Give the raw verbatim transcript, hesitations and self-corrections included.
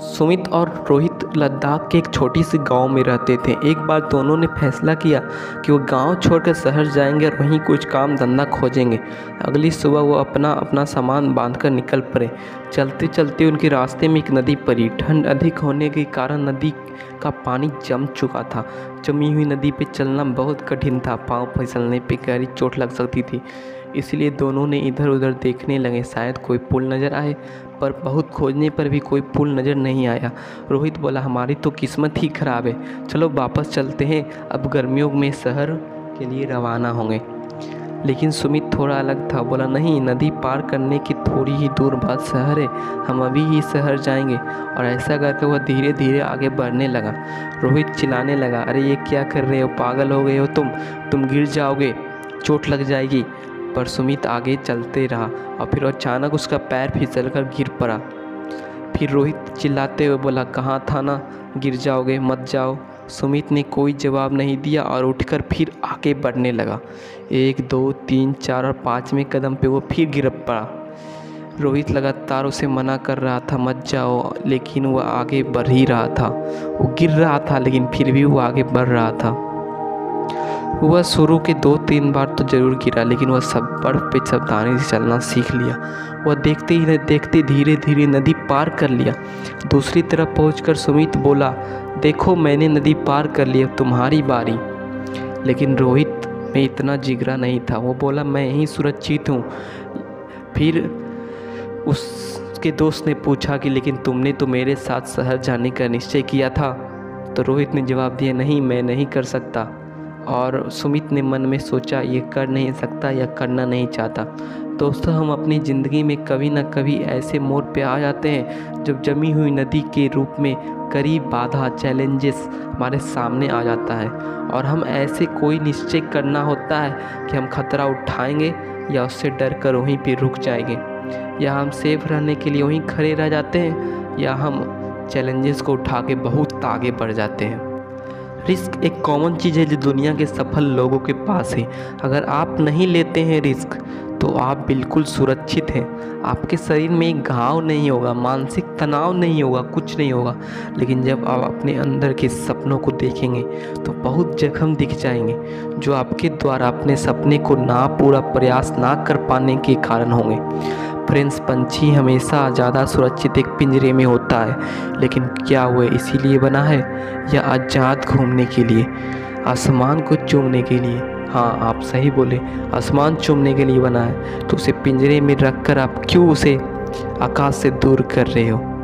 सुमित और रोहित लद्दाख के एक छोटी सी गांव में रहते थे। एक बार दोनों ने फैसला किया कि वो गांव छोड़कर शहर जाएंगे और वहीं कुछ काम धंधा खोजेंगे। अगली सुबह वो अपना अपना सामान बांधकर निकल पड़े। चलते चलते उनके रास्ते में एक नदी पड़ी। ठंड अधिक होने के कारण नदी का पानी जम चुका था। जमी हुई नदी पे चलना बहुत कठिन था, पाँव फिसलने पे गहरी चोट लग सकती थी। इसलिए दोनों ने इधर उधर देखने लगे, शायद कोई पुल नज़र आए, पर बहुत खोजने पर भी कोई पुल नज़र नहीं आया। रोहित बोला, हमारी तो किस्मत ही ख़राब है, चलो वापस चलते हैं, अब गर्मियों में शहर के लिए रवाना होंगे। लेकिन सुमित थोड़ा अलग था, बोला, नहीं, नदी पार करने की थोड़ी ही दूर बाद शहर है, हम अभी ही शहर जाएंगे। और ऐसा करके वह धीरे धीरे आगे बढ़ने लगा। रोहित चिल्लाने लगा, अरे ये क्या कर रहे हो, पागल हो गए हो तुम तुम गिर जाओगे, चोट लग जाएगी। पर सुमित आगे चलते रहा और फिर अचानक उसका पैर फिसलकर गिर पड़ा। फिर रोहित चिल्लाते हुए बोला, कहाँ था ना, गिर जाओगे, मत जाओ। सुमित ने कोई जवाब नहीं दिया और उठकर फिर आगे बढ़ने लगा। एक दो तीन चार और पाँचवें कदम पे वो फिर गिर पड़ा। रोहित लगातार उसे मना कर रहा था, मत जाओ, लेकिन वह आगे बढ़ ही रहा था। वो गिर रहा था लेकिन फिर भी वो आगे बढ़ रहा था। वह शुरू के दो तीन बार तो ज़रूर गिरा, लेकिन वह सब बर्फ़ पे सावधानी से चलना सीख लिया। वह देखते ही देखते धीरे धीरे नदी पार कर लिया। दूसरी तरफ पहुंचकर सुमित बोला, देखो मैंने नदी पार कर ली, अब तुम्हारी बारी। लेकिन रोहित में इतना जिगरा नहीं था। वो बोला, मैं ही सुरक्षित हूँ। फिर उसके दोस्त ने पूछा कि लेकिन तुमने तो मेरे साथ शहर जाने का निश्चय किया था। तो रोहित ने जवाब दिया, नहीं, मैं नहीं कर सकता। और सुमित ने मन में सोचा, ये कर नहीं सकता या करना नहीं चाहता। दोस्तों, हम अपनी ज़िंदगी में कभी ना कभी ऐसे मोड़ पे आ जाते हैं जब जमी हुई नदी के रूप में करीब बाधा, चैलेंजेस हमारे सामने आ जाता है और हम ऐसे कोई निश्चय करना होता है कि हम खतरा उठाएंगे या उससे डर कर वहीं पे रुक जाएंगे, या हम सेफ रहने के लिए वहीं खड़े रह जाते हैं, या हम चैलेंजेस को उठा के बहुत आगे बढ़ जाते हैं। रिस्क एक कॉमन चीज़ है जो दुनिया के सफल लोगों के पास है। अगर आप नहीं लेते हैं रिस्क तो आप बिल्कुल सुरक्षित हैं। आपके शरीर में एक घाव नहीं होगा, मानसिक तनाव नहीं होगा, कुछ नहीं होगा। लेकिन जब आप अपने अंदर के सपनों को देखेंगे तो बहुत जख्म दिख जाएंगे जो आपके द्वारा अपने सपने को ना पूरा प्रयास ना कर पाने के कारण होंगे। फ्रेंड्स, पंछी हमेशा ज़्यादा सुरक्षित एक पिंजरे में होता है, लेकिन क्या वह इसीलिए बना है या आज़ाद घूमने के लिए, आसमान को चूमने के लिए? हाँ, आप सही बोले, आसमान चूमने के लिए बना है। तो उसे पिंजरे में रखकर आप क्यों उसे आकाश से दूर कर रहे हो?